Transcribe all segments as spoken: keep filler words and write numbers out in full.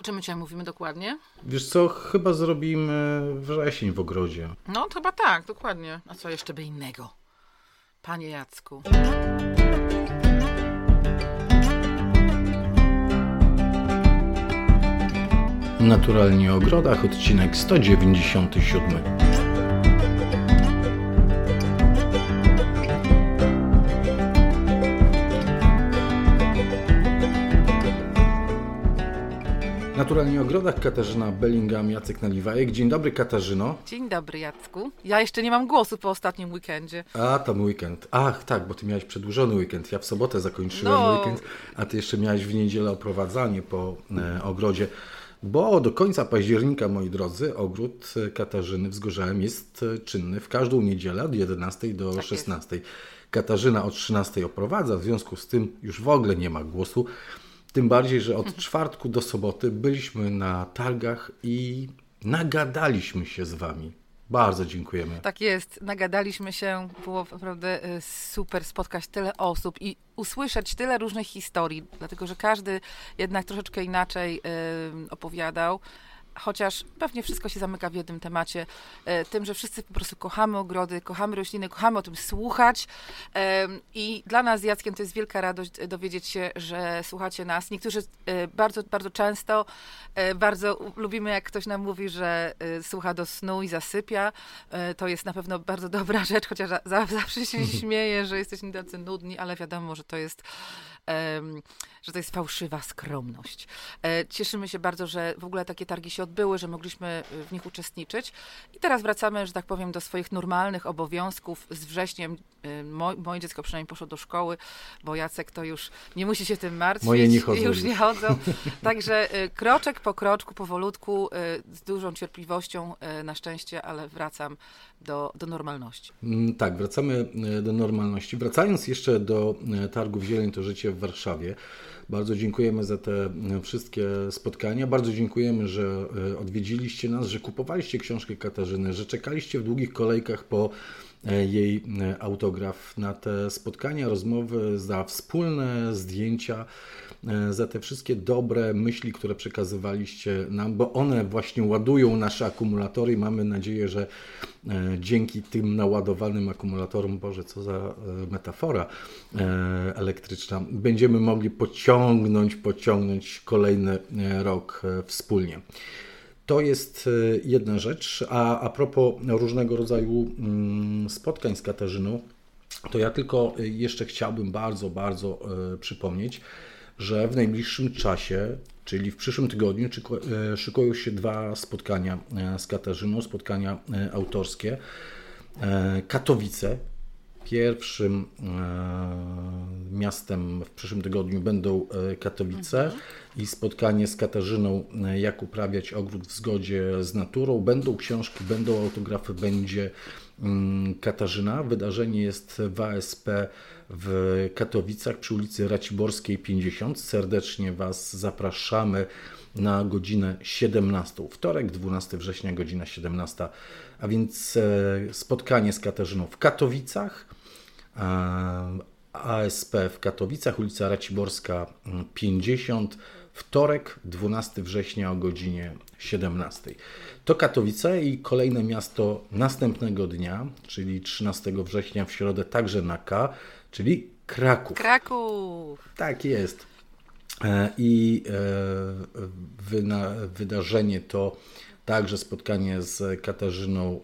O czym my dzisiaj mówimy dokładnie? Wiesz co, chyba zrobimy wrzesień w ogrodzie. No chyba tak, dokładnie. A co jeszcze by innego? Panie Jacku. Naturalnie o ogrodach, odcinek sto dziewięćdziesiąt siedem. Naturalnie o ogrodach, Katarzyna Bellingham, Jacek Naliwajek. Dzień dobry, Katarzyno. Dzień dobry, Jacku. Ja jeszcze nie mam głosu po ostatnim weekendzie. A, tam weekend. Ach, tak, bo ty miałeś przedłużony weekend. Ja w sobotę zakończyłem no. weekend, a ty jeszcze miałeś w niedzielę oprowadzanie po e, ogrodzie. Bo do końca października, moi drodzy, ogród Katarzyny w Zgorzałem jest czynny w każdą niedzielę od jedenastej do tak szesnastej. Jest. Katarzyna od trzynastej oprowadza, w związku z tym już w ogóle nie ma głosu. Tym bardziej, że od czwartku do soboty byliśmy na targach i nagadaliśmy się z wami. Bardzo dziękujemy. Tak jest, nagadaliśmy się, było naprawdę super spotkać tyle osób i usłyszeć tyle różnych historii, dlatego że każdy jednak troszeczkę inaczej y, opowiadał, chociaż pewnie wszystko się zamyka w jednym temacie, y, tym, że wszyscy po prostu kochamy ogrody, kochamy rośliny, kochamy o tym słuchać y, i dla nas z Jackiem to jest wielka radość dowiedzieć się, że słuchacie nas. Niektórzy y, bardzo, bardzo często, y, bardzo lubimy, jak ktoś nam mówi, że y, słucha do snu i zasypia, y, to jest na pewno bardzo dobra rzecz, chociaż za, za, zawsze się śmieję, że jesteśmy tacy nudni, ale wiadomo, że to jest, um, że to jest fałszywa skromność. E, cieszymy się bardzo, że w ogóle takie targi się odbyły, że mogliśmy w nich uczestniczyć. I teraz wracamy, że tak powiem, do swoich normalnych obowiązków z wrześniem. E, mo, moje dziecko przynajmniej poszło do szkoły, bo Jacek to już nie musi się tym martwić. Moje nie chodzą. Już nie chodzą. Także e, kroczek po kroczku, powolutku, e, z dużą cierpliwością e, na szczęście, ale wracam do, do normalności. Mm, tak, wracamy do normalności. Wracając jeszcze do targów Zieleń to Życie w Warszawie. Bardzo dziękujemy za te wszystkie spotkania. Bardzo dziękujemy, że odwiedziliście nas, że kupowaliście książkę Katarzyny, że czekaliście w długich kolejkach po jej autograf, na te spotkania, rozmowy, za wspólne zdjęcia, za te wszystkie dobre myśli, które przekazywaliście nam, bo one właśnie ładują nasze akumulatory i mamy nadzieję, że dzięki tym naładowanym akumulatorom, Boże, co za metafora elektryczna, będziemy mogli pociągnąć, pociągnąć kolejny rok wspólnie. To jest jedna rzecz, a, a propos różnego rodzaju spotkań z Katarzyną, to ja tylko jeszcze chciałbym bardzo, bardzo przypomnieć, że w najbliższym czasie, czyli w przyszłym tygodniu, szykują się dwa spotkania z Katarzyną, spotkania autorskie. Katowice, pierwszym miastem w przyszłym tygodniu będą Katowice i spotkanie z Katarzyną, jak uprawiać ogród w zgodzie z naturą. Będą książki, będą autografy, będzie Katarzyna. Wydarzenie jest w A S P w Katowicach przy ulicy Raciborskiej pięćdziesiąt. Serdecznie Was zapraszamy na godzinę siedemnastą. Wtorek, dwunastego września, godzina siedemnasta. A więc spotkanie z Katarzyną w Katowicach. A S P w Katowicach, ulica Raciborska pięćdziesiąt, wtorek, dwunastego września o godzinie siedemnastej. To Katowice i kolejne miasto następnego dnia, czyli trzynastego września w środę, także na K, czyli Kraków. Kraków! Tak jest. I wyna- wydarzenie to także spotkanie z Katarzyną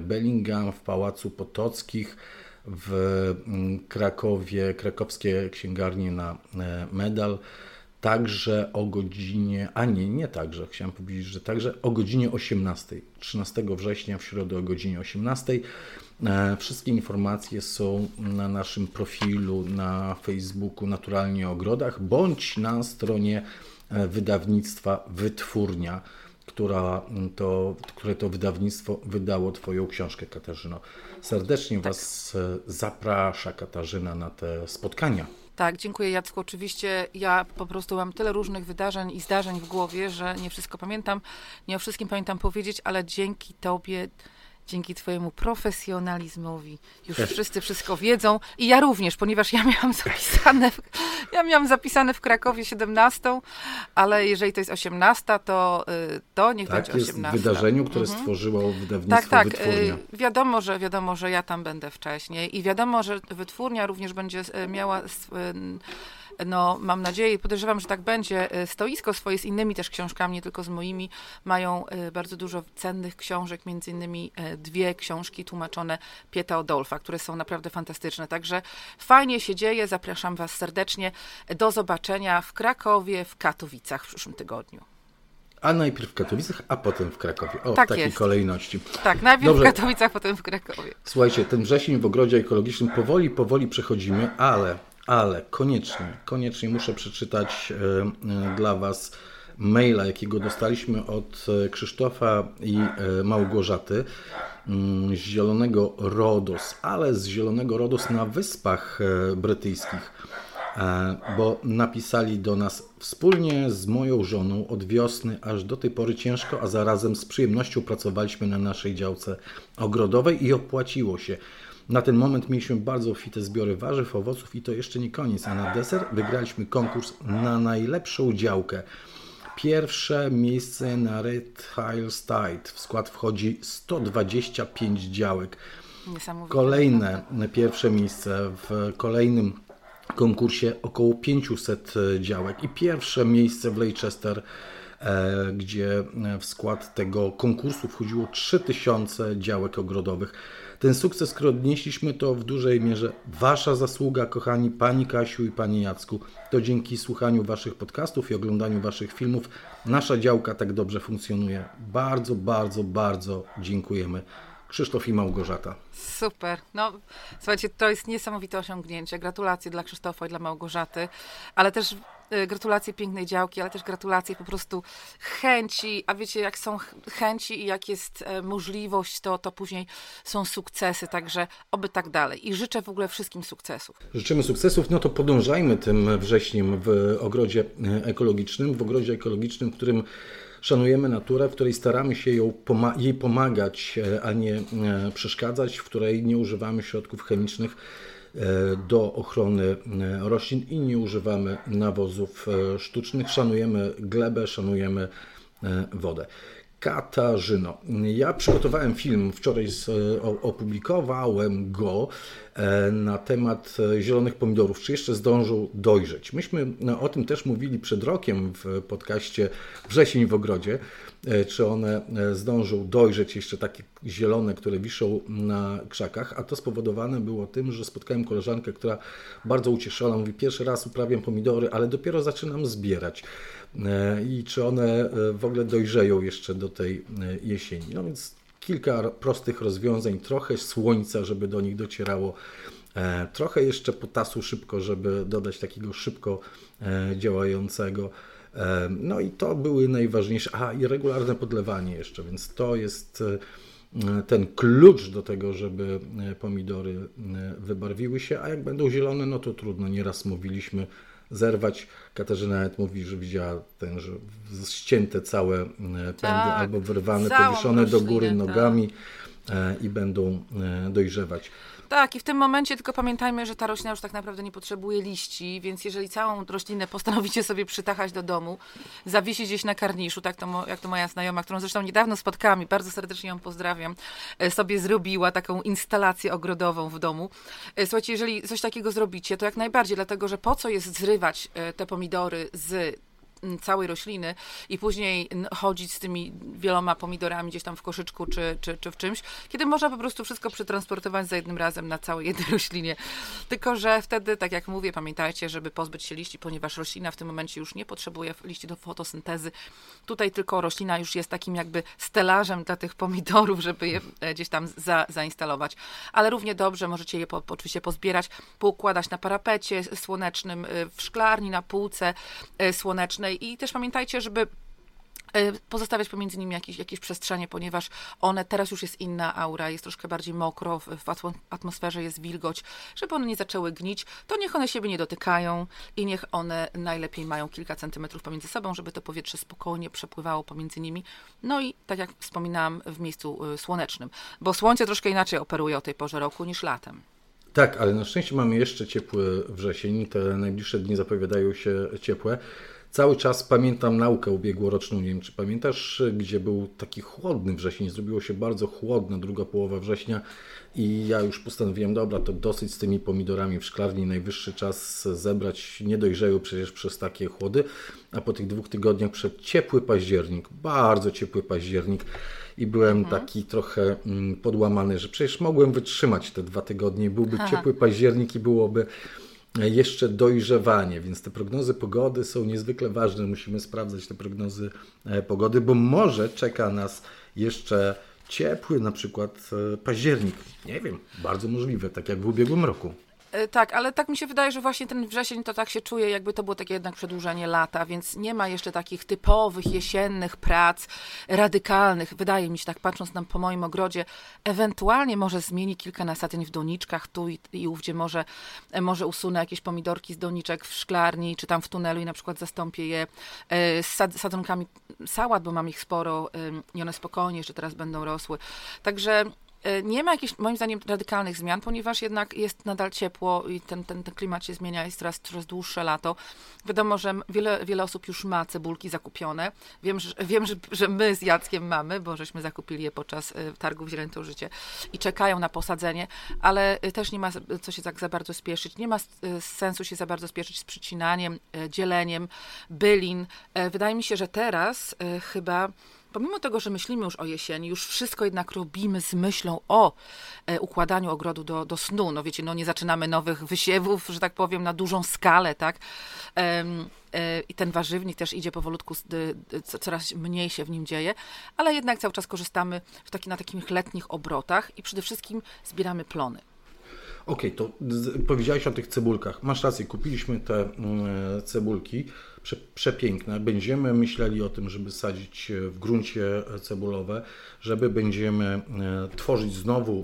Bellingham w Pałacu Potockich w Krakowie, krakowskie księgarnie na medal, także o godzinie, a nie, nie także, chciałem powiedzieć, że także o godzinie osiemnastej, trzynastego września w środę o godzinie osiemnastej. Wszystkie informacje są na naszym profilu na Facebooku Naturalnie o Ogrodach, bądź na stronie wydawnictwa Wytwórnia, która to, które to wydawnictwo wydało Twoją książkę, Katarzyno. Serdecznie tak Was zaprasza Katarzyna na te spotkania. Tak, dziękuję Jacku. Oczywiście ja po prostu mam tyle różnych wydarzeń i zdarzeń w głowie, że nie wszystko pamiętam, nie o wszystkim pamiętam powiedzieć, ale dzięki Tobie, dzięki twojemu profesjonalizmowi już Też. wszyscy wszystko wiedzą i ja również, ponieważ ja miałam zapisane w, ja miałam zapisane w Krakowie siedemnastą, ale jeżeli to jest osiemnasta, to, to niech tak, będzie osiemnasta. Tak, jest w wydarzeniu, które mhm. stworzyło wydawnictwo tak, tak. Wytwórnia. Wiadomo, że wiadomo, że ja tam będę wcześniej i wiadomo, że Wytwórnia również będzie miała... No, mam nadzieję, podejrzewam, że tak będzie. Stoisko swoje z innymi też książkami, nie tylko z moimi. Mają bardzo dużo cennych książek, między innymi dwie książki tłumaczone Pieta Odolfa, które są naprawdę fantastyczne. Także fajnie się dzieje, zapraszam was serdecznie. Do zobaczenia w Krakowie, w Katowicach w przyszłym tygodniu. A najpierw w Katowicach, a potem w Krakowie. O, tak w takiej jest. kolejności. Tak, najpierw Dobrze. w Katowicach, potem w Krakowie. Słuchajcie, ten wrzesień w ogrodzie ekologicznym powoli, powoli przechodzimy, ale... Ale koniecznie, koniecznie muszę przeczytać dla was maila, jakiego dostaliśmy od Krzysztofa i Małgorzaty z Zielonego Rodos, ale z Zielonego Rodos na Wyspach Brytyjskich, bo napisali do nas: wspólnie z moją żoną od wiosny aż do tej pory ciężko, a zarazem z przyjemnością pracowaliśmy na naszej działce ogrodowej i opłaciło się. Na ten moment mieliśmy bardzo obfite zbiory warzyw, owoców i to jeszcze nie koniec, a na deser wygraliśmy konkurs na najlepszą działkę. Pierwsze miejsce na Red Hillstead. W skład wchodzi sto dwadzieścia pięć działek. Kolejne pierwsze miejsce w kolejnym konkursie około pięćset działek i pierwsze miejsce w Leicester, gdzie w skład tego konkursu wchodziło trzy tysiące działek ogrodowych. Ten sukces, który odnieśliśmy, to w dużej mierze wasza zasługa, kochani pani Kasiu i panie Jacku. To dzięki słuchaniu waszych podcastów i oglądaniu waszych filmów nasza działka tak dobrze funkcjonuje. Bardzo, bardzo, bardzo dziękujemy. Krzysztof i Małgorzata. Super. No, słuchajcie, to jest niesamowite osiągnięcie. Gratulacje dla Krzysztofa i dla Małgorzaty, ale też gratulacje pięknej działki, ale też gratulacje po prostu chęci, a wiecie, jak są chęci i jak jest możliwość, to, to później są sukcesy, także oby tak dalej. I życzę w ogóle wszystkim sukcesów. Życzymy sukcesów, no to podążajmy tym wrześniem w ogrodzie ekologicznym, w ogrodzie ekologicznym, w którym szanujemy naturę, w której staramy się ją pom- jej pomagać, a nie przeszkadzać, w której nie używamy środków chemicznych do ochrony roślin i nie używamy nawozów sztucznych. Szanujemy glebę, szanujemy wodę. Katarzyno, ja przygotowałem film, wczoraj opublikowałem go na temat zielonych pomidorów, czy jeszcze zdążą dojrzeć. Myśmy o tym też mówili przed rokiem w podcaście Wrzesień w ogrodzie, czy one zdążą dojrzeć, jeszcze takie zielone, które wiszą na krzakach, a to spowodowane było tym, że spotkałem koleżankę, która bardzo ucieszona, mówi: pierwszy raz uprawiam pomidory, ale dopiero zaczynam zbierać. I czy one w ogóle dojrzeją jeszcze do tej jesieni. No więc kilka prostych rozwiązań, trochę słońca, żeby do nich docierało, trochę jeszcze potasu szybko, żeby dodać takiego szybko działającego. No i to były najważniejsze. A i regularne podlewanie jeszcze, więc to jest ten klucz do tego, żeby pomidory wybarwiły się, a jak będą zielone, no to trudno. Nieraz mówiliśmy zerwać. Katarzyna nawet mówi, że widziała ten, że ścięte całe pędy, tak, albo wyrwane, powieszone do góry nogami tak. I będą dojrzewać. Tak, i w tym momencie tylko pamiętajmy, że ta roślina już tak naprawdę nie potrzebuje liści, więc jeżeli całą roślinę postanowicie sobie przytachać do domu, zawiesić gdzieś na karniszu, tak to mo- jak to moja znajoma, którą zresztą niedawno spotkałam i bardzo serdecznie ją pozdrawiam, sobie zrobiła taką instalację ogrodową w domu. Słuchajcie, jeżeli coś takiego zrobicie, to jak najbardziej, dlatego że po co jest zrywać te pomidory z całej rośliny i później chodzić z tymi wieloma pomidorami gdzieś tam w koszyczku czy, czy, czy w czymś, kiedy można po prostu wszystko przetransportować za jednym razem na całej jednej roślinie. Tylko że wtedy, tak jak mówię, pamiętajcie, żeby pozbyć się liści, ponieważ roślina w tym momencie już nie potrzebuje liści do fotosyntezy. Tutaj tylko roślina już jest takim jakby stelażem dla tych pomidorów, żeby je gdzieś tam za, zainstalować. Ale równie dobrze możecie je po, oczywiście pozbierać, poukładać na parapecie słonecznym, w szklarni, na półce słonecznej. I też pamiętajcie, żeby pozostawiać pomiędzy nimi jakieś, jakieś przestrzenie, ponieważ one, teraz już jest inna aura, jest troszkę bardziej mokro, w, w atmosferze jest wilgoć, żeby one nie zaczęły gnić, to niech one siebie nie dotykają i niech one najlepiej mają kilka centymetrów pomiędzy sobą, żeby to powietrze spokojnie przepływało pomiędzy nimi, no i tak jak wspominałam, w miejscu słonecznym, bo słońce troszkę inaczej operuje o tej porze roku niż latem. Tak, ale na szczęście mamy jeszcze ciepły wrzesień, te najbliższe dni zapowiadają się ciepłe. Cały czas pamiętam naukę ubiegłoroczną, nie wiem czy pamiętasz, gdzie był taki chłodny wrzesień, zrobiło się bardzo chłodno, druga połowa września i ja już postanowiłem, dobra, to dosyć z tymi pomidorami w szklarni, najwyższy czas zebrać, nie dojrzeją przecież przez takie chłody, a po tych dwóch tygodniach przed ciepły październik, bardzo ciepły październik i byłem mhm. taki trochę podłamany, że przecież mogłem wytrzymać te dwa tygodnie, byłby Aha. ciepły październik i byłoby jeszcze dojrzewanie, więc te prognozy pogody są niezwykle ważne. Musimy sprawdzać te prognozy pogody, bo może czeka nas jeszcze ciepły, na przykład październik. Nie wiem, bardzo możliwe, tak jak w ubiegłym roku. Tak, ale tak mi się wydaje, że właśnie ten wrzesień to tak się czuje, jakby to było takie jednak przedłużenie lata, więc nie ma jeszcze takich typowych jesiennych prac radykalnych. Wydaje mi się tak, patrząc nam po moim ogrodzie, ewentualnie może zmieni kilka nasadzień w doniczkach tu i, i ówdzie, może, może usunę jakieś pomidorki z doniczek w szklarni czy tam w tunelu i na przykład zastąpię je z sadzonkami sałat, bo mam ich sporo i one spokojnie jeszcze teraz będą rosły. Także nie ma jakichś, moim zdaniem, radykalnych zmian, ponieważ jednak jest nadal ciepło i ten, ten, ten klimat się zmienia, jest coraz, coraz dłuższe lato. Wiadomo, że wiele, wiele osób już ma cebulki zakupione. Wiem, że, wiem że, że my z Jackiem mamy, bo żeśmy zakupili je podczas targów Zieleń to Życie i czekają na posadzenie, ale też nie ma co się tak za bardzo spieszyć. Nie ma sensu się za bardzo spieszyć z przycinaniem, dzieleniem bylin. Wydaje mi się, że teraz chyba... Pomimo tego, że myślimy już o jesieni, już wszystko jednak robimy z myślą o układaniu ogrodu do, do snu. No wiecie, no nie zaczynamy nowych wysiewów, że tak powiem, na dużą skalę, tak? I ten warzywnik też idzie powolutku, coraz mniej się w nim dzieje, ale jednak cały czas korzystamy w taki, na takich letnich obrotach i przede wszystkim zbieramy plony. Okej, okay, to z, powiedziałeś o tych cebulkach. Masz rację, kupiliśmy te y, cebulki, prze, przepiękne. Będziemy myśleli o tym, żeby sadzić w gruncie cebulowe, żeby będziemy y, tworzyć znowu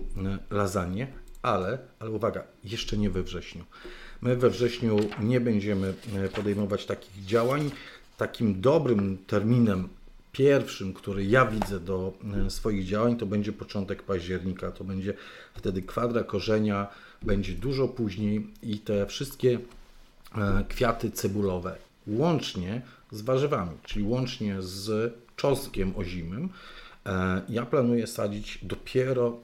y, lasagne, ale, ale uwaga, jeszcze nie we wrześniu. My we wrześniu nie będziemy podejmować takich działań. Takim dobrym terminem pierwszym, który ja widzę do swoich działań, to będzie początek października, to będzie wtedy kwadra korzenia, będzie dużo później i te wszystkie kwiaty cebulowe, łącznie z warzywami, czyli łącznie z czosnkiem ozimym, ja planuję sadzić dopiero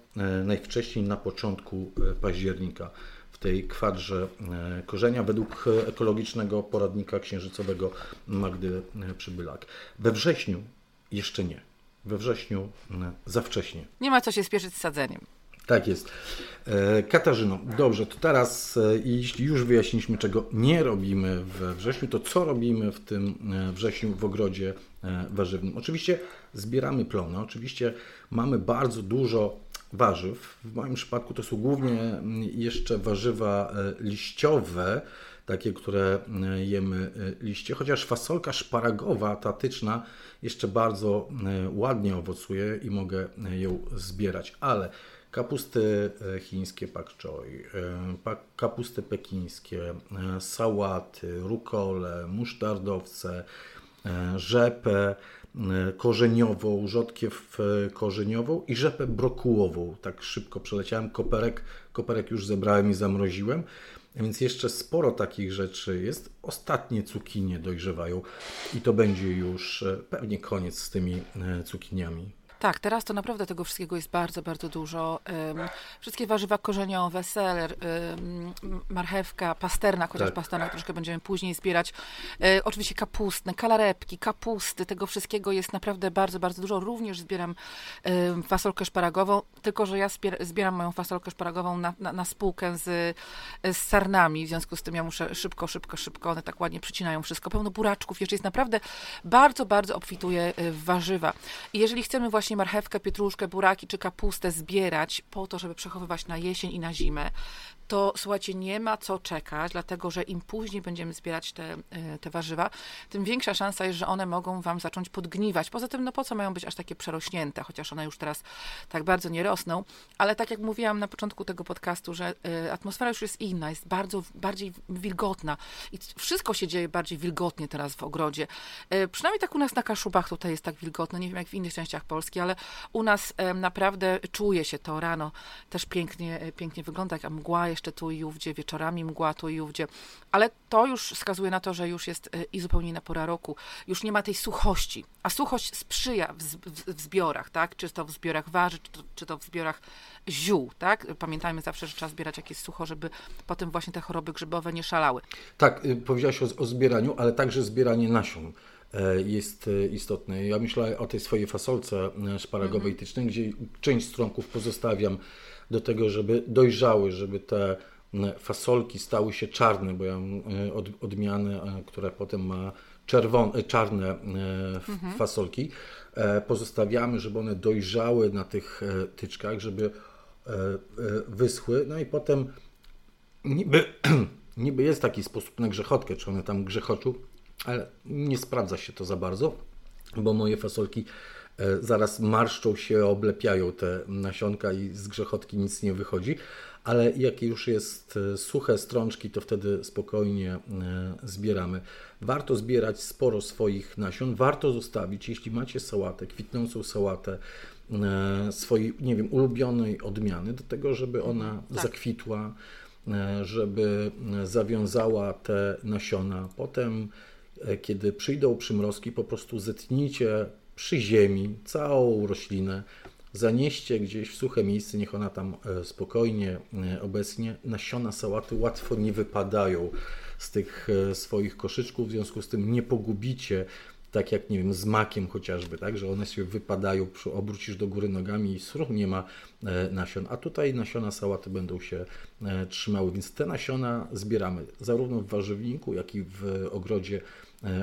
najwcześniej na początku października w tej kwadrze korzenia według ekologicznego poradnika księżycowego Magdy Przybylak. We wrześniu jeszcze nie. We wrześniu za wcześnie. Nie ma co się spieszyć z sadzeniem. Tak jest. Katarzyno, dobrze, to teraz jeśli już wyjaśniliśmy, czego nie robimy we wrześniu, to co robimy w tym wrześniu w ogrodzie warzywnym? Oczywiście zbieramy plony, oczywiście mamy bardzo dużo warzyw. W moim przypadku to są głównie jeszcze warzywa liściowe, takie, które jemy liście, chociaż fasolka szparagowa, ta tyczna, jeszcze bardzo ładnie owocuje i mogę ją zbierać, ale kapusty chińskie pak choi, kapusty pekińskie, sałaty, rukole, musztardowce, rzepę korzeniową, rzodkiew korzeniową i rzepę brokułową. Tak szybko przeleciałem, koperek, koperek już zebrałem i zamroziłem. Więc jeszcze sporo takich rzeczy jest. Ostatnie cukinie dojrzewają i to będzie już pewnie koniec z tymi cukiniami. Tak, teraz to naprawdę tego wszystkiego jest bardzo, bardzo dużo. Wszystkie warzywa korzeniowe, seler, marchewka, pasternak, chociaż tak. Pasternak troszkę będziemy później zbierać. Oczywiście kapustne, kalarepki, kapusty, tego wszystkiego jest naprawdę bardzo, bardzo dużo. Również zbieram fasolkę szparagową, tylko że ja zbieram moją fasolkę szparagową na, na, na spółkę z, z sarnami, w związku z tym ja muszę szybko, szybko, szybko, one tak ładnie przycinają wszystko. Pełno buraczków, jeszcze jest naprawdę bardzo, bardzo obfituje w warzywa. I jeżeli chcemy właśnie właśnie marchewkę, pietruszkę, buraki czy kapustę zbierać po to, żeby przechowywać na jesień i na zimę, to słuchajcie, nie ma co czekać, dlatego że im później będziemy zbierać te, te warzywa, tym większa szansa jest, że one mogą Wam zacząć podgniwać. Poza tym, no po co mają być aż takie przerośnięte, chociaż one już teraz tak bardzo nie rosną, ale tak jak mówiłam na początku tego podcastu, że atmosfera już jest inna, jest bardzo, bardziej wilgotna i wszystko się dzieje bardziej wilgotnie teraz w ogrodzie. Przynajmniej tak u nas na Kaszubach tutaj jest tak wilgotno, nie wiem jak w innych częściach Polski, ale u nas naprawdę czuje się to rano, też pięknie, pięknie wygląda, jak mgła jeszcze tu i ówdzie, wieczorami mgła tu i ówdzie, ale to już wskazuje na to, że już jest i zupełnie inna pora roku, już nie ma tej suchości, a suchość sprzyja w, w, w zbiorach, tak, czy to w zbiorach warzyw, czy to, czy to w zbiorach ziół, tak, pamiętajmy zawsze, że trzeba zbierać jakieś sucho, żeby potem właśnie te choroby grzybowe nie szalały. Tak, powiedziałaś o, o zbieraniu, ale także zbieranie nasion jest istotne. Ja myślę o tej swojej fasolce szparagowej tycznej, gdzie część stronków pozostawiam do tego, żeby dojrzały, żeby te fasolki stały się czarne, bo ja mam od, odmianę, która potem ma czerwone, czarne mhm. fasolki. Pozostawiamy, żeby one dojrzały na tych tyczkach, żeby wyschły. No i potem niby, niby jest taki sposób na grzechotkę, czy one tam grzechoczą, ale nie sprawdza się to za bardzo, bo moje fasolki zaraz marszczą się, oblepiają te nasionka i z grzechotki nic nie wychodzi, ale jak już jest suche strączki, to wtedy spokojnie zbieramy. Warto zbierać sporo swoich nasion, warto zostawić, jeśli macie sałatę, kwitnącą sałatę swojej, nie wiem, ulubionej odmiany, do tego, żeby ona tak zakwitła, żeby zawiązała te nasiona. Potem, kiedy przyjdą przymrozki, po prostu zetnijcie przy ziemi całą roślinę, zanieście gdzieś w suche miejsce, niech ona tam spokojnie obecnie. Nasiona sałaty łatwo nie wypadają z tych swoich koszyczków, w związku z tym nie pogubicie, tak jak, nie wiem, z makiem chociażby, tak, że one się wypadają, obrócisz do góry nogami i sruch, nie ma nasion, a tutaj nasiona sałaty będą się trzymały, więc te nasiona zbieramy zarówno w warzywniku, jak i w ogrodzie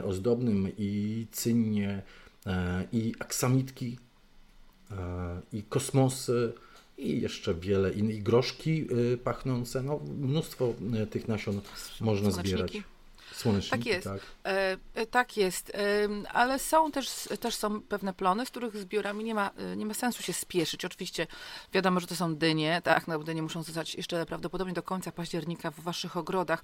ozdobnym i cynnie, i aksamitki, i kosmosy, i jeszcze wiele innych, groszki pachnące, no mnóstwo tych nasion można zbierać. Tak jest, tak. E, tak jest, e, ale są też, też są pewne plony, z których zbiorami nie ma, nie ma sensu się spieszyć. Oczywiście wiadomo, że to są dynie, tak, no dynie muszą zostać jeszcze prawdopodobnie do końca października w waszych ogrodach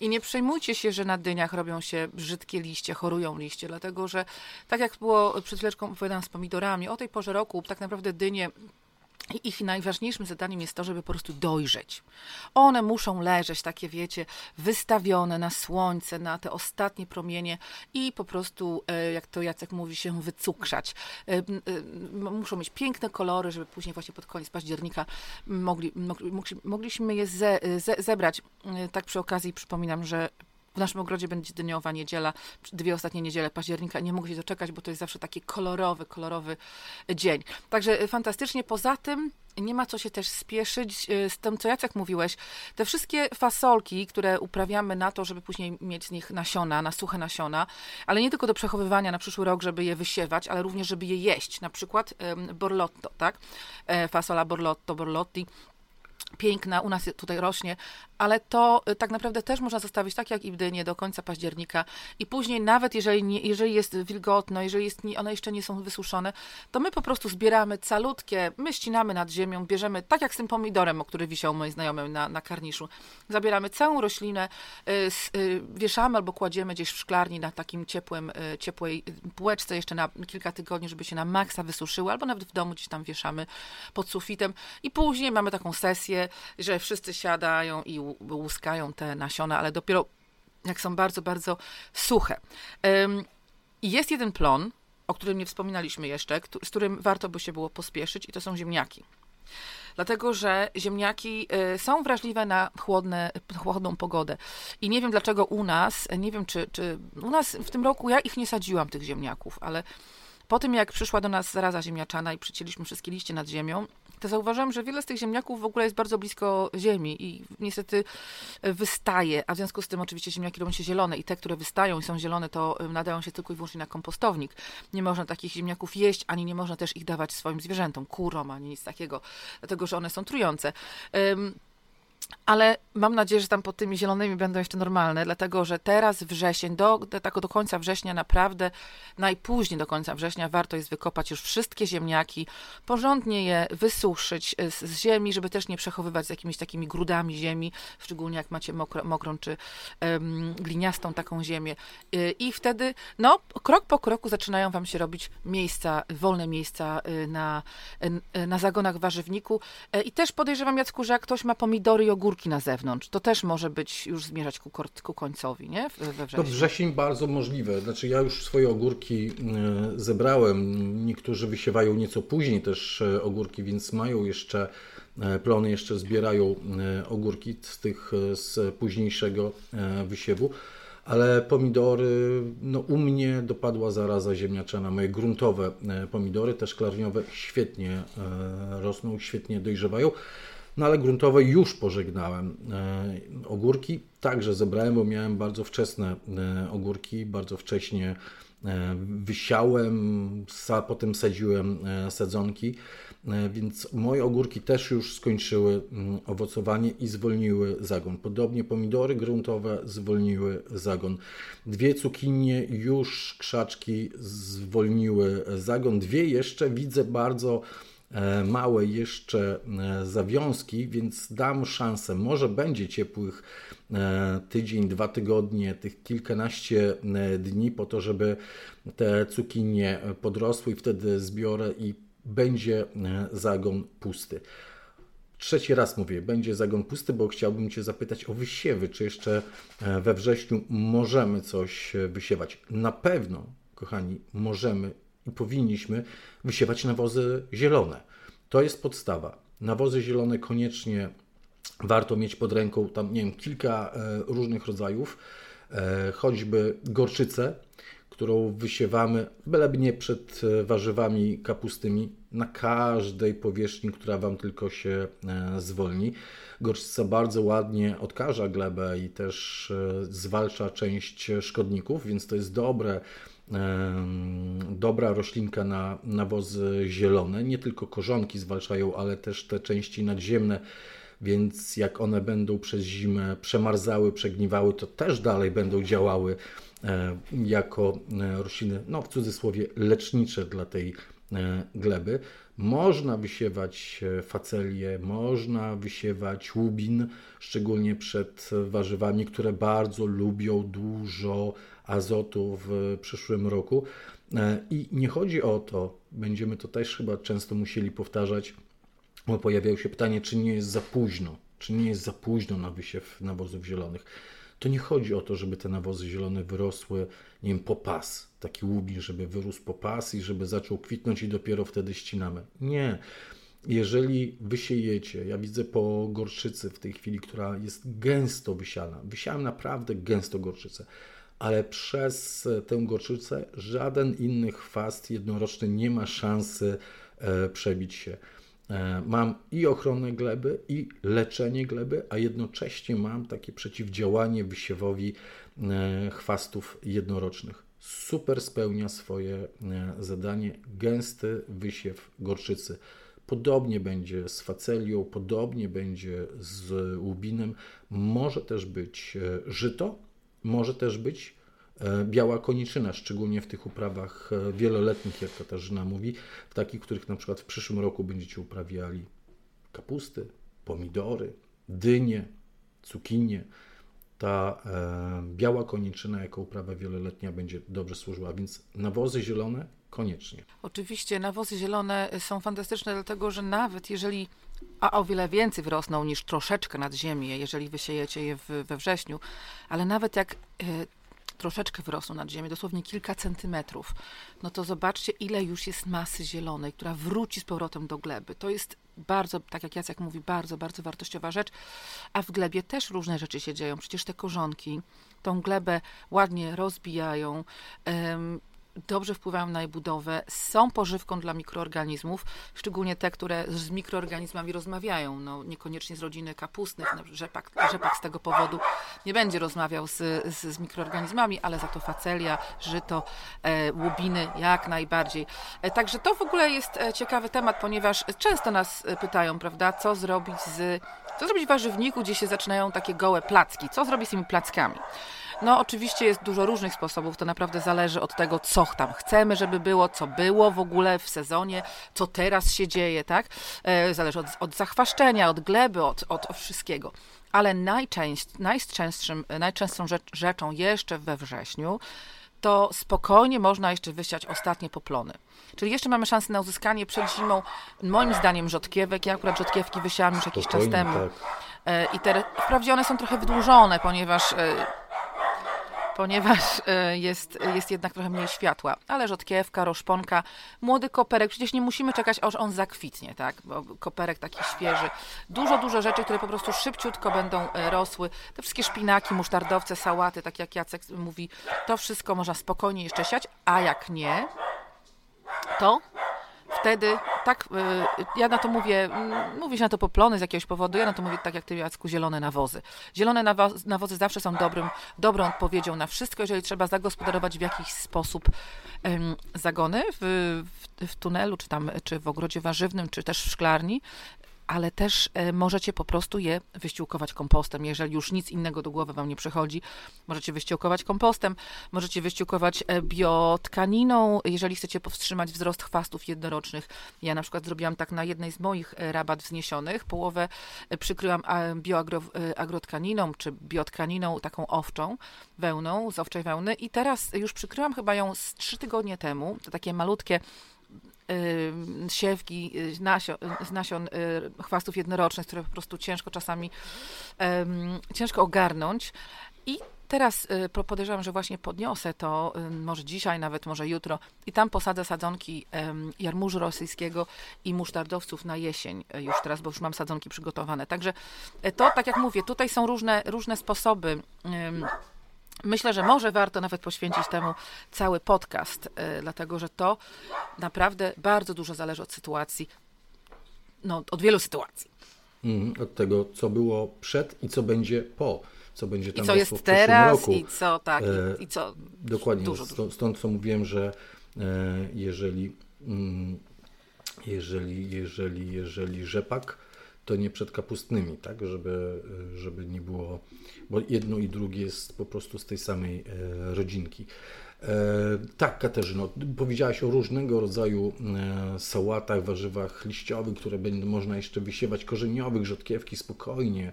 i nie przejmujcie się, że na dyniach robią się brzydkie liście, chorują liście, dlatego że tak jak było przed chwileczką opowiadam z pomidorami, o tej porze roku tak naprawdę dynie, i ich najważniejszym zadaniem jest to, żeby po prostu dojrzeć. One muszą leżeć, takie wiecie, wystawione na słońce, na te ostatnie promienie i po prostu, jak to Jacek mówi, się wycukrzać. Muszą mieć piękne kolory, żeby później właśnie pod koniec października mogli, mogli, mogliśmy je ze, ze, zebrać. Tak przy okazji przypominam, że w naszym ogrodzie będzie dyniowa niedziela, dwie ostatnie niedziele października. Nie mogę się doczekać, bo to jest zawsze taki kolorowy, kolorowy dzień. Także fantastycznie. Poza tym nie ma co się też spieszyć z tym, co Jacek mówiłeś. Te wszystkie fasolki, które uprawiamy na to, żeby później mieć z nich nasiona, na suche nasiona, ale nie tylko do przechowywania na przyszły rok, żeby je wysiewać, ale również, żeby je jeść. Na przykład borlotto, tak? Fasola borlotto, borlotti. Piękna, u nas tutaj rośnie, ale to tak naprawdę też można zostawić tak jak i dynie do końca października i później nawet jeżeli, nie, jeżeli jest wilgotno, jeżeli jest, one jeszcze nie są wysuszone, to my po prostu zbieramy calutkie, my ścinamy nad ziemią, bierzemy, tak jak z tym pomidorem, o który wisiał moi znajomy na, na karniszu, zabieramy całą roślinę, wieszamy albo kładziemy gdzieś w szklarni na takim ciepłym, ciepłej półeczce jeszcze na kilka tygodni, żeby się na maksa wysuszyły, albo nawet w domu gdzieś tam wieszamy pod sufitem i później mamy taką sesję, że wszyscy siadają i łuskają te nasiona, ale dopiero jak są bardzo, bardzo suche. I jest jeden plon, o którym nie wspominaliśmy jeszcze, z którym warto by się było pospieszyć i to są ziemniaki. Dlatego, że ziemniaki są wrażliwe na chłodne, chłodną pogodę. I nie wiem dlaczego u nas, nie wiem czy, czy u nas w tym roku, ja ich nie sadziłam tych ziemniaków, ale Po tym, jak przyszła do nas zaraza ziemniaczana i przycięliśmy wszystkie liście nad ziemią, to zauważyłam, że wiele z tych ziemniaków w ogóle jest bardzo blisko ziemi i niestety wystaje, a w związku z tym oczywiście ziemniaki robią się zielone i te, które wystają i są zielone, to nadają się tylko i wyłącznie na kompostownik. Nie można takich ziemniaków jeść, ani nie można też ich dawać swoim zwierzętom, kurom, ani nic takiego, dlatego że one są trujące. Ym, Ale mam nadzieję, że tam pod tymi zielonymi będą jeszcze normalne, dlatego że teraz wrzesień, do, do, tak do końca września naprawdę, najpóźniej do końca września warto jest wykopać już wszystkie ziemniaki, porządnie je wysuszyć z, z ziemi, żeby też nie przechowywać z jakimiś takimi grudami ziemi, szczególnie jak macie mokro, mokrą czy ym, gliniastą taką ziemię. Yy, I wtedy, no, krok po kroku zaczynają wam się robić miejsca, wolne miejsca yy, na, yy, na zagonach w warzywniku. Yy, I też podejrzewam, Jacku, że jak ktoś ma pomidory i ogórki na zewnątrz, to też może być już zmierzać ku, ku końcowi, nie? We wrześniu. To wrzesień bardzo możliwe. Znaczy ja już swoje ogórki zebrałem. Niektórzy wysiewają nieco później też ogórki, więc mają jeszcze plony, jeszcze zbierają ogórki z tych z późniejszego wysiewu. Ale pomidory, no u mnie dopadła zaraza ziemniaczana. Moje gruntowe pomidory, też klarniowe, świetnie rosną, świetnie dojrzewają. No ale gruntowe już pożegnałem. Ogórki także zebrałem, bo miałem bardzo wczesne ogórki, bardzo wcześnie wysiałem, potem sadziłem sadzonki, więc moje ogórki też już skończyły owocowanie i zwolniły zagon. Podobnie pomidory gruntowe zwolniły zagon. Dwie cukinie już krzaczki zwolniły zagon. Dwie jeszcze widzę bardzo małe jeszcze zawiązki, więc dam szansę. Może będzie ciepłych tydzień, dwa tygodnie, tych kilkanaście dni po to, żeby te cukinie podrosły i wtedy zbiorę i będzie zagon pusty. Trzeci raz mówię, będzie zagon pusty, bo chciałbym Cię zapytać o wysiewy. Czy jeszcze we wrześniu możemy coś wysiewać? Na pewno, kochani, możemy i powinniśmy wysiewać nawozy zielone. To jest podstawa. Nawozy zielone koniecznie warto mieć pod ręką, tam nie wiem, kilka różnych rodzajów, choćby gorczycę, którą wysiewamy byleby nie przed warzywami kapustymi, na każdej powierzchni, która Wam tylko się zwolni. Gorczyca bardzo ładnie odkaża glebę i też zwalcza część szkodników, więc to jest dobre dobra roślinka na nawozy zielone. Nie tylko korzonki zwalczają, ale też te części nadziemne, więc jak one będą przez zimę przemarzały, przegniwały, to też dalej będą działały jako rośliny, no w cudzysłowie, lecznicze dla tej gleby. Można wysiewać facelie, można wysiewać łubin, szczególnie przed warzywami, które bardzo lubią dużo azotu w przyszłym roku. I nie chodzi o to, będziemy to też chyba często musieli powtarzać, bo pojawiało się pytanie, czy nie jest za późno, czy nie jest za późno na wysiew nawozów zielonych. To nie chodzi o to, żeby te nawozy zielone wyrosły, nie wiem, po pas, taki łubin, żeby wyrósł po pas i żeby zaczął kwitnąć i dopiero wtedy ścinamy. Nie. Jeżeli wysiejecie, ja widzę po gorczycy w tej chwili, która jest gęsto wysiana, wysiałem naprawdę gęsto gorczycę, ale przez tę gorczycę żaden inny chwast jednoroczny nie ma szansy przebić się. Mam i ochronę gleby, i leczenie gleby, a jednocześnie mam takie przeciwdziałanie wysiewowi chwastów jednorocznych. Super spełnia swoje zadanie gęsty wysiew gorczycy. Podobnie będzie z facelią, podobnie będzie z łubinem. Może też być żyto, może też być biała koniczyna, szczególnie w tych uprawach wieloletnich, jak Katarzyna mówi, w takich, których na przykład w przyszłym roku będziecie uprawiali kapusty, pomidory, dynie, cukinie. Ta biała koniczyna jako uprawa wieloletnia będzie dobrze służyła, więc nawozy zielone koniecznie. Oczywiście nawozy zielone są fantastyczne, dlatego że nawet jeżeli, a o wiele więcej wyrosną niż troszeczkę nad ziemię, jeżeli wysiejecie je we wrześniu, ale nawet jak troszeczkę wyrosną nad ziemię, dosłownie kilka centymetrów, no to zobaczcie, ile już jest masy zielonej, która wróci z powrotem do gleby. To jest bardzo, tak jak Jacek mówi, bardzo, bardzo wartościowa rzecz, a w glebie też różne rzeczy się dzieją. Przecież te korzonki tą glebę ładnie rozbijają, dobrze wpływają na jej budowę, są pożywką dla mikroorganizmów, szczególnie te, które z mikroorganizmami rozmawiają. No, niekoniecznie z rodziny kapustnych, no, rzepak, rzepak z tego powodu nie będzie rozmawiał z, z, z mikroorganizmami, ale za to facelia, żyto, e, łubiny jak najbardziej. E, także to w ogóle jest ciekawy temat, ponieważ często nas pytają, prawda, co zrobić z, co zrobić w warzywniku, gdzie się zaczynają takie gołe placki, co zrobić z tymi plackami. No oczywiście jest dużo różnych sposobów, to naprawdę zależy od tego, co tam chcemy, żeby było, co było w ogóle w sezonie, co teraz się dzieje, tak? Zależy od, od zachwaszczenia, od gleby, od, od wszystkiego. Ale najczęst, najczęstszym, najczęstszą rzecz, rzeczą jeszcze we wrześniu to spokojnie można jeszcze wysiać ostatnie poplony. Czyli jeszcze mamy szansę na uzyskanie przed zimą, moim zdaniem, rzodkiewek. Ja akurat rzodkiewki wysiałam już jakiś spokojnie, czas temu. Tak. I te, wprawdzie one są trochę wydłużone, ponieważ... ponieważ jest, jest jednak trochę mniej światła. Ale rzodkiewka, roszponka, młody koperek, przecież nie musimy czekać, aż on zakwitnie, tak? Bo koperek taki świeży. Dużo, dużo rzeczy, które po prostu szybciutko będą rosły. Te wszystkie szpinaki, musztardowce, sałaty, tak jak Jacek mówi, to wszystko można spokojnie jeszcze siać, a jak nie, to... Wtedy, tak, ja na to mówię, mówi się na to poplony z jakiegoś powodu, ja na to mówię tak jak ty, Jacku, zielone nawozy. Zielone nawozy, nawozy zawsze są dobrym, dobrą odpowiedzią na wszystko, jeżeli trzeba zagospodarować w jakiś sposób um, zagony w, w, w tunelu, czy tam, czy w ogrodzie warzywnym, czy też w szklarni, ale też e, możecie po prostu je wyściółkować kompostem. Jeżeli już nic innego do głowy wam nie przychodzi, możecie wyściółkować kompostem, możecie wyściółkować biotkaniną, jeżeli chcecie powstrzymać wzrost chwastów jednorocznych. Ja na przykład zrobiłam tak na jednej z moich rabat wzniesionych. Połowę przykryłam bioagrotkaniną, czy biotkaniną taką owczą, wełną, z owczej wełny i teraz już przykryłam chyba ją z trzy tygodnie temu, to takie malutkie siewki z nasion, nasion chwastów jednorocznych, które po prostu ciężko czasami um, ciężko ogarnąć. I teraz podejrzewam, że właśnie podniosę to, może dzisiaj, nawet może jutro i tam posadzę sadzonki um, jarmużu rosyjskiego i musztardowców na jesień już teraz, bo już mam sadzonki przygotowane. Także to, tak jak mówię, tutaj są różne, różne sposoby. Um, Myślę, że może warto nawet poświęcić temu cały podcast, yy, dlatego że to naprawdę bardzo dużo zależy od sytuacji, no, od wielu sytuacji. Mm, od tego, co było przed i co będzie po, co będzie tam i co jest teraz roku. I co tak, e, i co dokładnie. Dużo, stąd, stąd co mówiłem, że e, jeżeli, mm, jeżeli, jeżeli, jeżeli rzepak, to nie przed kapustnymi, tak, żeby, żeby nie było, bo jedno i drugie jest po prostu z tej samej e, rodzinki. E, tak, Katarzyno, powiedziałaś o różnego rodzaju e, sałatach, warzywach liściowych, które będą można jeszcze wysiewać, korzeniowych, rzodkiewki spokojnie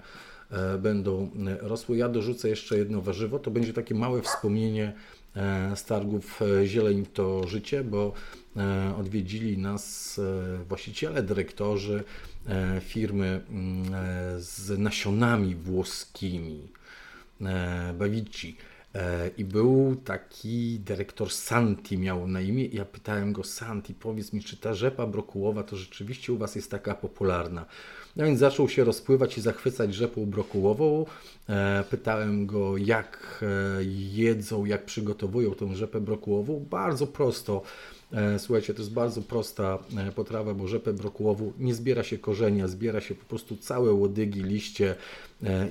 e, będą rosły. Ja dorzucę jeszcze jedno warzywo, to będzie takie małe wspomnienie e, z targów Zieleń to Życie, bo e, odwiedzili nas e, właściciele, dyrektorzy, firmy z nasionami włoskimi, Bavicchi. I był taki dyrektor Santi, miał na imię. Ja pytałem go: Santi, powiedz mi, czy ta rzepa brokułowa to rzeczywiście u was jest taka popularna? No więc zaczął się rozpływać i zachwycać rzepą brokułową. Pytałem go, jak jedzą, jak przygotowują tą rzepę brokułową. Bardzo prosto. Słuchajcie, to jest bardzo prosta potrawa, bo rzepę brokułową nie zbiera się korzenia, zbiera się po prostu całe łodygi, liście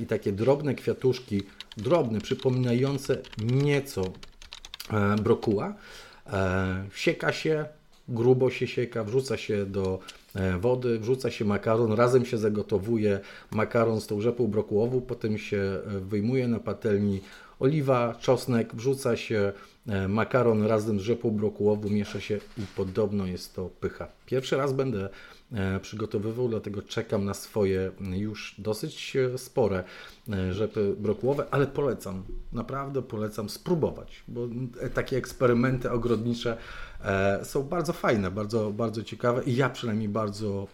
i takie drobne kwiatuszki, drobne, przypominające nieco brokuła. Sieka się, grubo się sieka, wrzuca się do wody, wrzuca się makaron, razem się zagotowuje makaron z tą rzepą brokułową, potem się wyjmuje na patelni oliwa, czosnek, wrzuca się makaron razem z rzepą brokułową, miesza się i podobno jest to pycha. Pierwszy raz będę przygotowywał, dlatego czekam na swoje już dosyć spore rzepy brokułowe, ale polecam, naprawdę polecam spróbować, bo takie eksperymenty ogrodnicze są bardzo fajne, bardzo, bardzo ciekawe i ja przynajmniej bardzo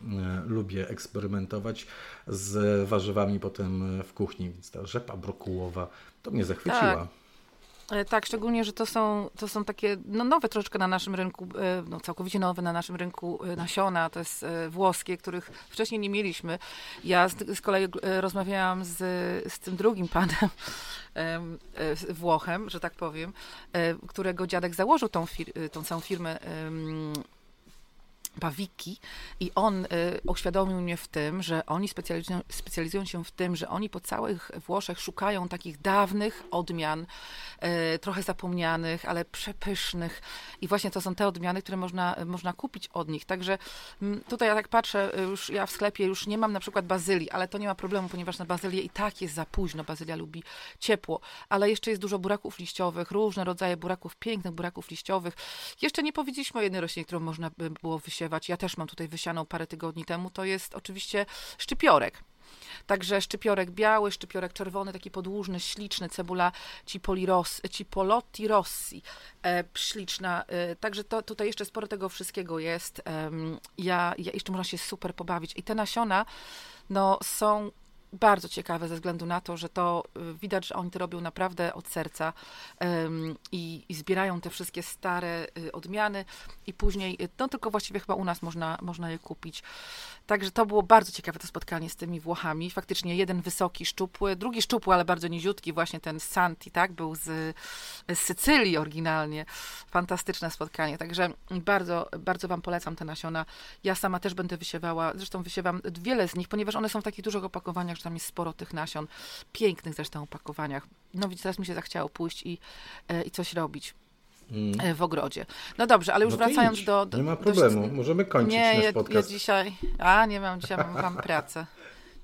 lubię eksperymentować z warzywami potem w kuchni, więc ta rzepa brokułowa to mnie zachwyciła. Tak. Tak, szczególnie, że to są, to są takie no, nowe troszeczkę na naszym rynku, no, całkowicie nowe na naszym rynku nasiona, to jest włoskie, których wcześniej nie mieliśmy. Ja z, z kolei rozmawiałam z, z tym drugim panem, Włochem, że tak powiem, którego dziadek założył tą, fir- tą całą firmę Bavicchi i on y, uświadomił mnie w tym, że oni specjalizują, specjalizują się w tym, że oni po całych Włoszech szukają takich dawnych odmian, y, trochę zapomnianych, ale przepysznych i właśnie to są te odmiany, które można, można kupić od nich, także m, tutaj ja tak patrzę, już ja w sklepie już nie mam na przykład bazylii, ale to nie ma problemu, ponieważ na bazylię i tak jest za późno, bazylia lubi ciepło, ale jeszcze jest dużo buraków liściowych, różne rodzaje buraków, pięknych buraków liściowych, jeszcze nie powiedzieliśmy o jednej roślinie, którą można by było wysiewać. Ja też mam tutaj wysianą parę tygodni temu, to jest oczywiście szczypiorek. Także szczypiorek biały, szczypiorek czerwony, taki podłużny, śliczny, cebula cipollotti rossi, e, śliczna. E, także to, tutaj jeszcze sporo tego wszystkiego jest. E, ja, ja jeszcze można się super pobawić. I te nasiona no, są bardzo ciekawe ze względu na to, że to widać, że oni to robią naprawdę od serca um, i, i zbierają te wszystkie stare odmiany i później, no tylko właściwie chyba u nas można, można je kupić. Także to było bardzo ciekawe to spotkanie z tymi Włochami. Faktycznie jeden wysoki, szczupły, drugi szczupły, ale bardzo niziutki, właśnie ten Santi, tak, był z, z Sycylii oryginalnie. Fantastyczne spotkanie, także bardzo, bardzo Wam polecam te nasiona. Ja sama też będę wysiewała, zresztą wysiewam wiele z nich, ponieważ one są w takich dużych opakowaniach, tam jest sporo tych nasion, pięknych zresztą opakowaniach. No widzicie, teraz mi się zachciało pójść i, i coś robić mm. w ogrodzie. No dobrze, ale już no wracając do, do... Nie ma problemu, do... możemy kończyć nie, nasz ja, podcast. Nie, ja dzisiaj... A, nie mam, dzisiaj mam, mam pracę.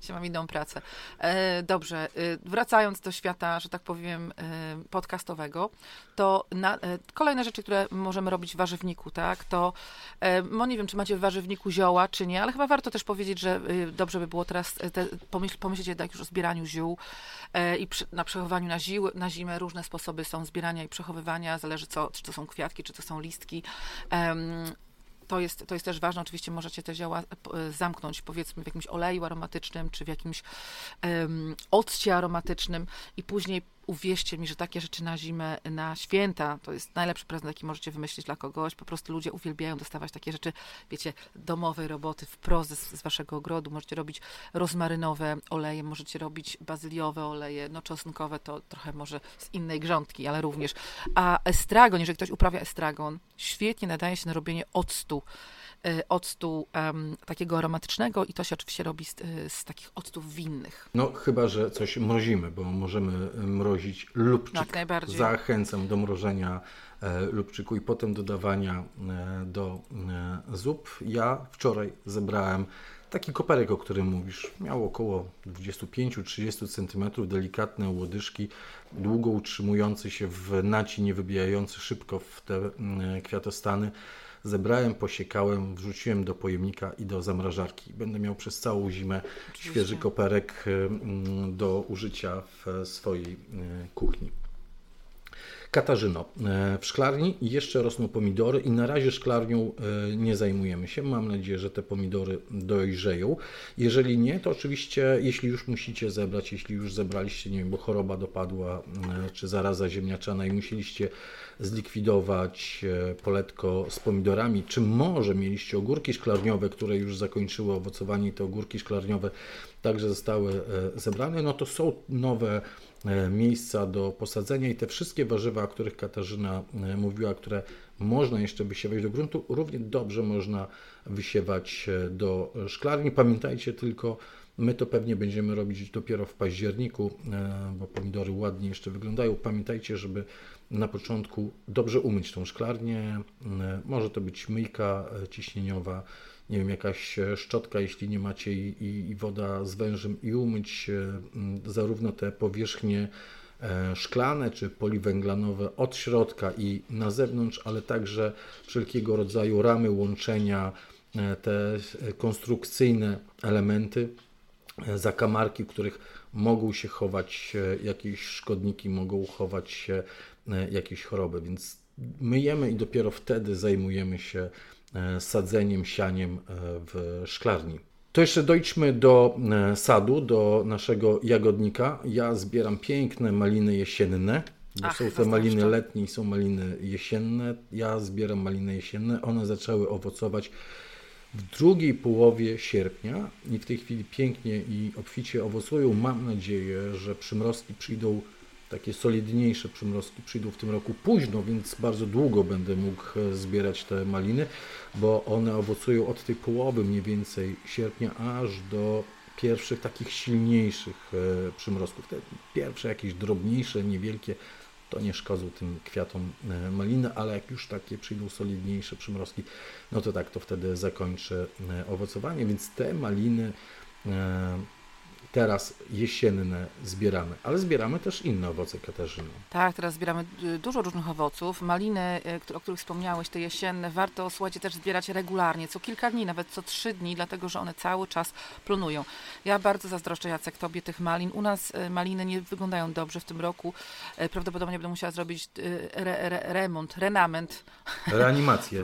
Dzisiaj mam inną pracę. E, dobrze, e, wracając do świata, że tak powiem, e, podcastowego, to na, e, kolejne rzeczy, które możemy robić w warzywniku, tak, to e, no nie wiem, czy macie w warzywniku zioła, czy nie, ale chyba warto też powiedzieć, że e, dobrze by było teraz te, pomyśl, pomyśleć jednak już o zbieraniu ziół e, i przy, na przechowywaniu na, ził, na zimę. Różne sposoby są zbierania i przechowywania, zależy co, czy to są kwiatki, czy to są listki. E, To jest, to jest też ważne, oczywiście możecie te zioła zamknąć powiedzmy w jakimś oleju aromatycznym, czy w jakimś um, occie aromatycznym i później uwierzcie mi, że takie rzeczy na zimę, na święta, to jest najlepszy prezent, jaki możecie wymyślić dla kogoś. Po prostu ludzie uwielbiają dostawać takie rzeczy, wiecie, domowej roboty, wprost z, z waszego ogrodu. Możecie robić rozmarynowe oleje, możecie robić bazyliowe oleje, no czosnkowe to trochę może z innej grządki, ale również. A estragon, jeżeli ktoś uprawia estragon, świetnie nadaje się na robienie octu. octu um, takiego aromatycznego i to się oczywiście robi z, z takich octów winnych. No chyba, że coś mrozimy, bo możemy mrozić lubczyk. Tak, najbardziej. Zachęcam do mrożenia e, lubczyku i potem dodawania e, do e, zup. Ja wczoraj zebrałem taki koperek, o którym mówisz. Miał około dwadzieścia pięć do trzydziestu centymetrów, delikatne łodyżki, długo utrzymujący się w naci, nie wybijający szybko w te e, kwiatostany. Zebrałem, posiekałem, wrzuciłem do pojemnika i do zamrażarki. Będę miał przez całą zimę Oczywiście. świeży koperek do użycia w swojej kuchni. Katarzyno, w szklarni jeszcze rosną pomidory i na razie szklarnią nie zajmujemy się. Mam nadzieję, że te pomidory dojrzeją. Jeżeli nie, to oczywiście, jeśli już musicie zebrać, jeśli już zebraliście, nie wiem, bo choroba dopadła, czy zaraza ziemniaczana i musieliście zlikwidować poletko z pomidorami, czy może mieliście ogórki szklarniowe, które już zakończyły owocowanie i te ogórki szklarniowe także zostały zebrane, no to są nowe miejsca do posadzenia i te wszystkie warzywa, o których Katarzyna mówiła, które można jeszcze wysiewać do gruntu, równie dobrze można wysiewać do szklarni. Pamiętajcie tylko, my to pewnie będziemy robić dopiero w październiku, bo pomidory ładnie jeszcze wyglądają. Pamiętajcie, żeby na początku dobrze umyć tą szklarnię. Może to być myjka ciśnieniowa, nie wiem, jakaś szczotka, jeśli nie macie i, i, i woda z wężem i umyć zarówno te powierzchnie szklane czy poliwęglanowe od środka i na zewnątrz, ale także wszelkiego rodzaju ramy, łączenia, te konstrukcyjne elementy, zakamarki, w których mogą się chować jakieś szkodniki, mogą chować się jakieś choroby, więc myjemy i dopiero wtedy zajmujemy się sadzeniem, sianiem w szklarni. To jeszcze dojdźmy do sadu, do naszego jagodnika. Ja zbieram piękne maliny jesienne. Bo Ach, są te maliny to. letnie i są maliny jesienne. Ja zbieram maliny jesienne. One zaczęły owocować w drugiej połowie sierpnia i w tej chwili pięknie i obficie owocują. Mam nadzieję, że przymrozki przyjdą, takie solidniejsze przymrozki przyjdą w tym roku późno, więc bardzo długo będę mógł zbierać te maliny, bo one owocują od tej połowy mniej więcej sierpnia aż do pierwszych takich silniejszych przymrozków. Te pierwsze jakieś drobniejsze, niewielkie, to nie szkodzą tym kwiatom maliny, ale jak już takie przyjdą solidniejsze przymrozki, no to tak, to wtedy zakończę owocowanie, więc te maliny teraz jesienne zbieramy, ale zbieramy też inne owoce, Katarzyno. Tak, teraz zbieramy dużo różnych owoców. Maliny, o których wspomniałeś, te jesienne, warto, słuchajcie, też zbierać regularnie, co kilka dni, nawet co trzy dni, dlatego że one cały czas plonują. Ja bardzo zazdroszczę, Jacek, tobie tych malin. U nas maliny nie wyglądają dobrze w tym roku. Prawdopodobnie będę musiała zrobić re, re, remont, renament. Reanimację.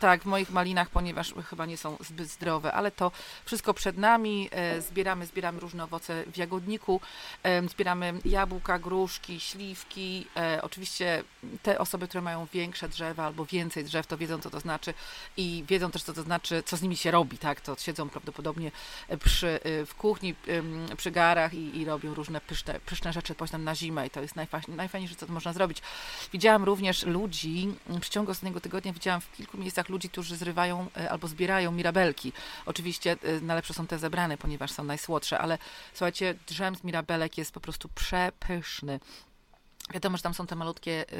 Tak, w moich malinach, ponieważ chyba nie są zbyt zdrowe, ale to wszystko przed nami. Zbieramy, zbieramy różne owoce w jagodniku, zbieramy jabłka, gruszki, śliwki. Oczywiście te osoby, które mają większe drzewa albo więcej drzew, to wiedzą, co to znaczy i wiedzą też, co to znaczy, co z nimi się robi, tak? To siedzą prawdopodobnie przy, w kuchni, przy garach i, i robią różne pyszne, pyszne rzeczy potem na zimę i to jest najfajniejsze, co to można zrobić. Widziałam również ludzi, w ciągu ostatniego tygodnia widziałam w kilku miejscach ludzi, którzy zrywają albo zbierają mirabelki. Oczywiście najlepsze są te zebrane, ponieważ są najsłodsze, ale słuchajcie, dżem z mirabelek jest po prostu przepyszny. Wiadomo, że tam są te malutkie y,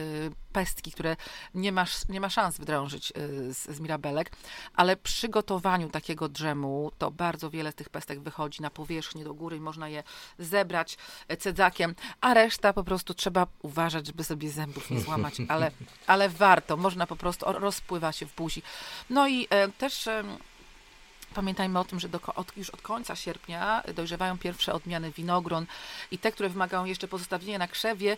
pestki, które nie ma, nie ma szans wydrążyć y, z, z mirabelek, ale przy gotowaniu takiego dżemu to bardzo wiele z tych pestek wychodzi na powierzchnię do góry i można je zebrać cedzakiem, a reszta po prostu trzeba uważać, żeby sobie zębów nie złamać, ale, ale warto, można po prostu, rozpływa się w buzi. No i y, też... Y, Pamiętajmy o tym, że do, od, już od końca sierpnia dojrzewają pierwsze odmiany winogron i te, które wymagają jeszcze pozostawienia na krzewie,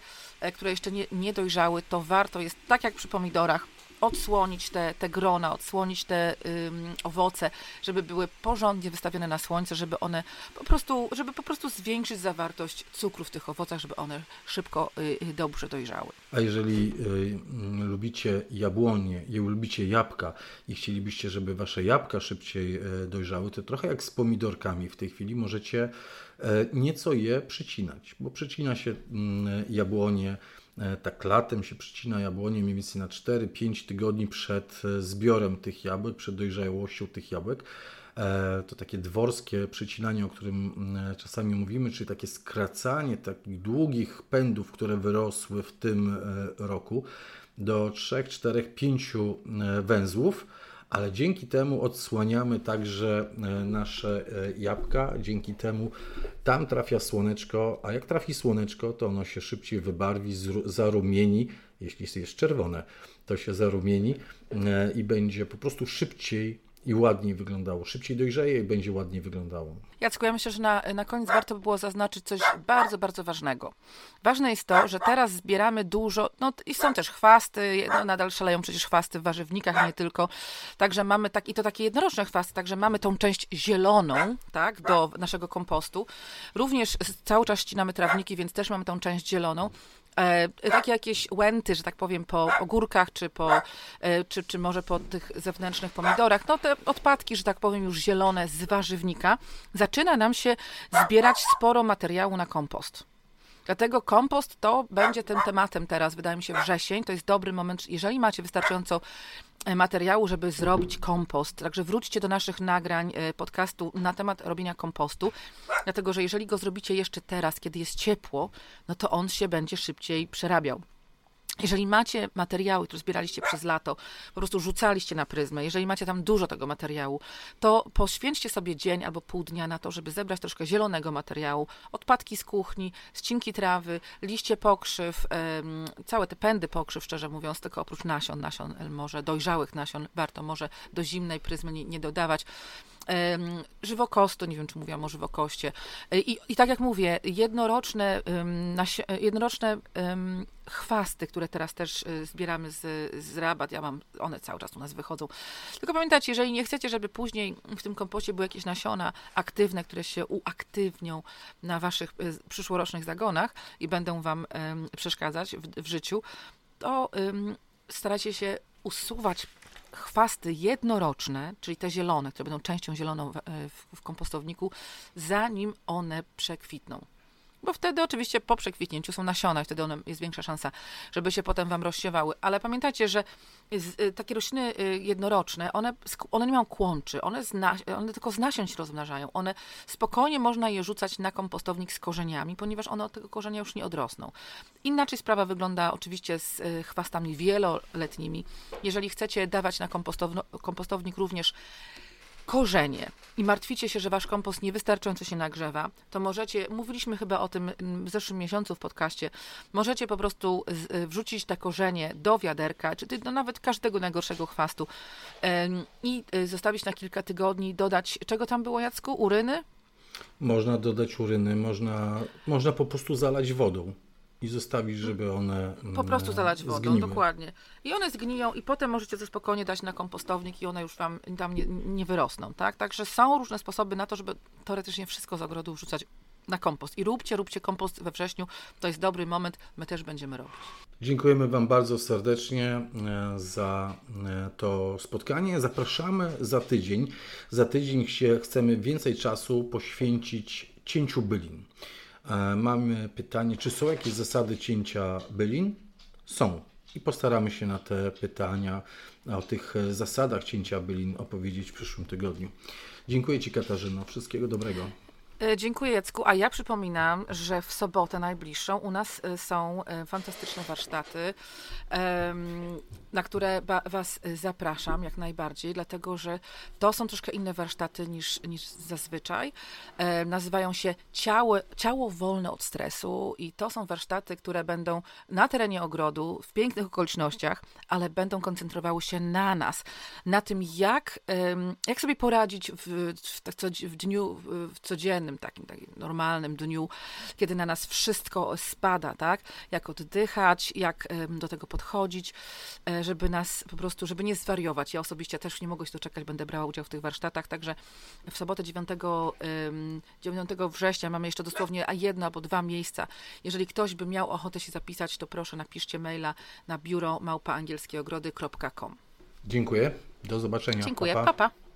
które jeszcze nie, nie dojrzały, to warto jest, tak jak przy pomidorach, odsłonić te, te grona, odsłonić te ym, owoce, żeby były porządnie wystawione na słońce, żeby one po prostu, żeby po prostu zwiększyć zawartość cukru w tych owocach, żeby one szybko, y, dobrze dojrzały. A jeżeli y, lubicie jabłonie, je, lubicie jabłka i chcielibyście, żeby wasze jabłka szybciej y, dojrzały, to trochę jak z pomidorkami w tej chwili możecie y, nieco je przycinać, bo przycina się y, jabłonie, tak latem się przycina jabłonie mniej więcej na cztery pięć tygodni przed zbiorem tych jabłek, przed dojrzałością tych jabłek. To takie dworskie przycinanie, o którym czasami mówimy, czyli takie skracanie takich długich pędów, które wyrosły w tym roku do trzy, cztery, pięć węzłów. Ale dzięki temu odsłaniamy także nasze jabłka, dzięki temu tam trafia słoneczko, a jak trafi słoneczko, to ono się szybciej wybarwi, zarumieni, jeśli jest czerwone, to się zarumieni i będzie po prostu szybciej i ładniej wyglądało. Szybciej dojrzeje i będzie ładniej wyglądało. Jacku, ja myślę, że na, na koniec warto by było zaznaczyć coś bardzo, bardzo ważnego. Ważne jest to, że teraz zbieramy dużo, no i są też chwasty, no, nadal szaleją przecież chwasty w warzywnikach, nie tylko. Także mamy, tak, i to takie jednoroczne chwasty, także mamy tą część zieloną, tak, do naszego kompostu. Również cały czas ścinamy trawniki, więc też mamy tą część zieloną. E, takie jakieś łęty, że tak powiem, po ogórkach, czy, po, e, czy, czy może po tych zewnętrznych pomidorach, no te odpadki, że tak powiem, już zielone z warzywnika, zaczyna nam się zbierać sporo materiału na kompost. Dlatego kompost to będzie tym tematem teraz, wydaje mi się, wrzesień. To jest dobry moment, jeżeli macie wystarczająco materiału, żeby zrobić kompost. Także wróćcie do naszych nagrań podcastu na temat robienia kompostu, dlatego że jeżeli go zrobicie jeszcze teraz, kiedy jest ciepło, no to on się będzie szybciej przerabiał. Jeżeli macie materiały, które zbieraliście przez lato, po prostu rzucaliście na pryzmę, jeżeli macie tam dużo tego materiału, to poświęćcie sobie dzień albo pół dnia na to, żeby zebrać troszkę zielonego materiału, odpadki z kuchni, ścinki trawy, liście pokrzyw, całe te pędy pokrzyw, szczerze mówiąc, tylko oprócz nasion, nasion może dojrzałych nasion, warto może do zimnej pryzmy nie, nie dodawać. żywokostu, nie wiem, czy mówiłam o żywokoście. I, i tak jak mówię, jednoroczne, jednoroczne chwasty, które teraz też zbieramy z, z rabat, ja mam, one cały czas u nas wychodzą. Tylko pamiętajcie, jeżeli nie chcecie, żeby później w tym kompocie były jakieś nasiona aktywne, które się uaktywnią na waszych przyszłorocznych zagonach i będą wam przeszkadzać w, w życiu, to um, starajcie się usuwać chwasty jednoroczne, czyli te zielone, które będą częścią zieloną w, w kompostowniku, zanim one przekwitną. Bo wtedy oczywiście po przekwitnięciu są nasiona i wtedy one, jest większa szansa, żeby się potem wam rozsiewały. Ale pamiętajcie, że z, takie rośliny jednoroczne, one, one nie mają kłączy, one, zna, one tylko z nasion się rozmnażają. One spokojnie można je rzucać na kompostownik z korzeniami, ponieważ one od tego korzenia już nie odrosną. Inaczej sprawa wygląda oczywiście z chwastami wieloletnimi. Jeżeli chcecie dawać na kompostownik również korzenie i martwicie się, że wasz kompost niewystarczająco się nagrzewa, to możecie, mówiliśmy chyba o tym w zeszłym miesiącu w podcaście, możecie po prostu wrzucić te korzenie do wiaderka, czy do nawet każdego najgorszego chwastu i zostawić na kilka tygodni, dodać, czego tam było, Jacku, uryny? Można dodać uryny, można, można po prostu zalać wodą. I zostawić, żeby one po prostu zalać wodą, zgniły. Dokładnie. I one zgniją i potem możecie to spokojnie dać na kompostownik i one już wam tam nie, nie wyrosną, tak? Także są różne sposoby na to, żeby teoretycznie wszystko z ogrodu wrzucać na kompost. I róbcie, róbcie kompost we wrześniu. To jest dobry moment, my też będziemy robić. Dziękujemy wam bardzo serdecznie za to spotkanie. Zapraszamy za tydzień. Za tydzień się chcemy więcej czasu poświęcić cięciu bylin. Mamy pytanie, czy są jakieś zasady cięcia bylin? Są. I postaramy się na te pytania, o tych zasadach cięcia bylin opowiedzieć w przyszłym tygodniu. Dziękuję ci, Katarzyno. Wszystkiego dobrego. Dziękuję, Jacku. A ja przypominam, że w sobotę najbliższą u nas są fantastyczne warsztaty, na które was zapraszam jak najbardziej, dlatego że to są troszkę inne warsztaty niż, niż zazwyczaj. Nazywają się Ciało, Ciało wolne od stresu i to są warsztaty, które będą na terenie ogrodu, w pięknych okolicznościach, ale będą koncentrowały się na nas, na tym jak, jak sobie poradzić w, w dniu w codziennym, takim takim normalnym dniu, kiedy na nas wszystko spada, tak? Jak oddychać, jak do tego podchodzić, żeby nas po prostu, żeby nie zwariować. Ja osobiście też nie mogę się doczekać, będę brała udział w tych warsztatach, także w sobotę dziewiątego września mamy jeszcze dosłownie jedno albo dwa miejsca. Jeżeli ktoś by miał ochotę się zapisać, to proszę napiszcie maila na biuro małpa angielskieogrody kropka com. Dziękuję, do zobaczenia. Dziękuję, pa, pa. Pa, pa.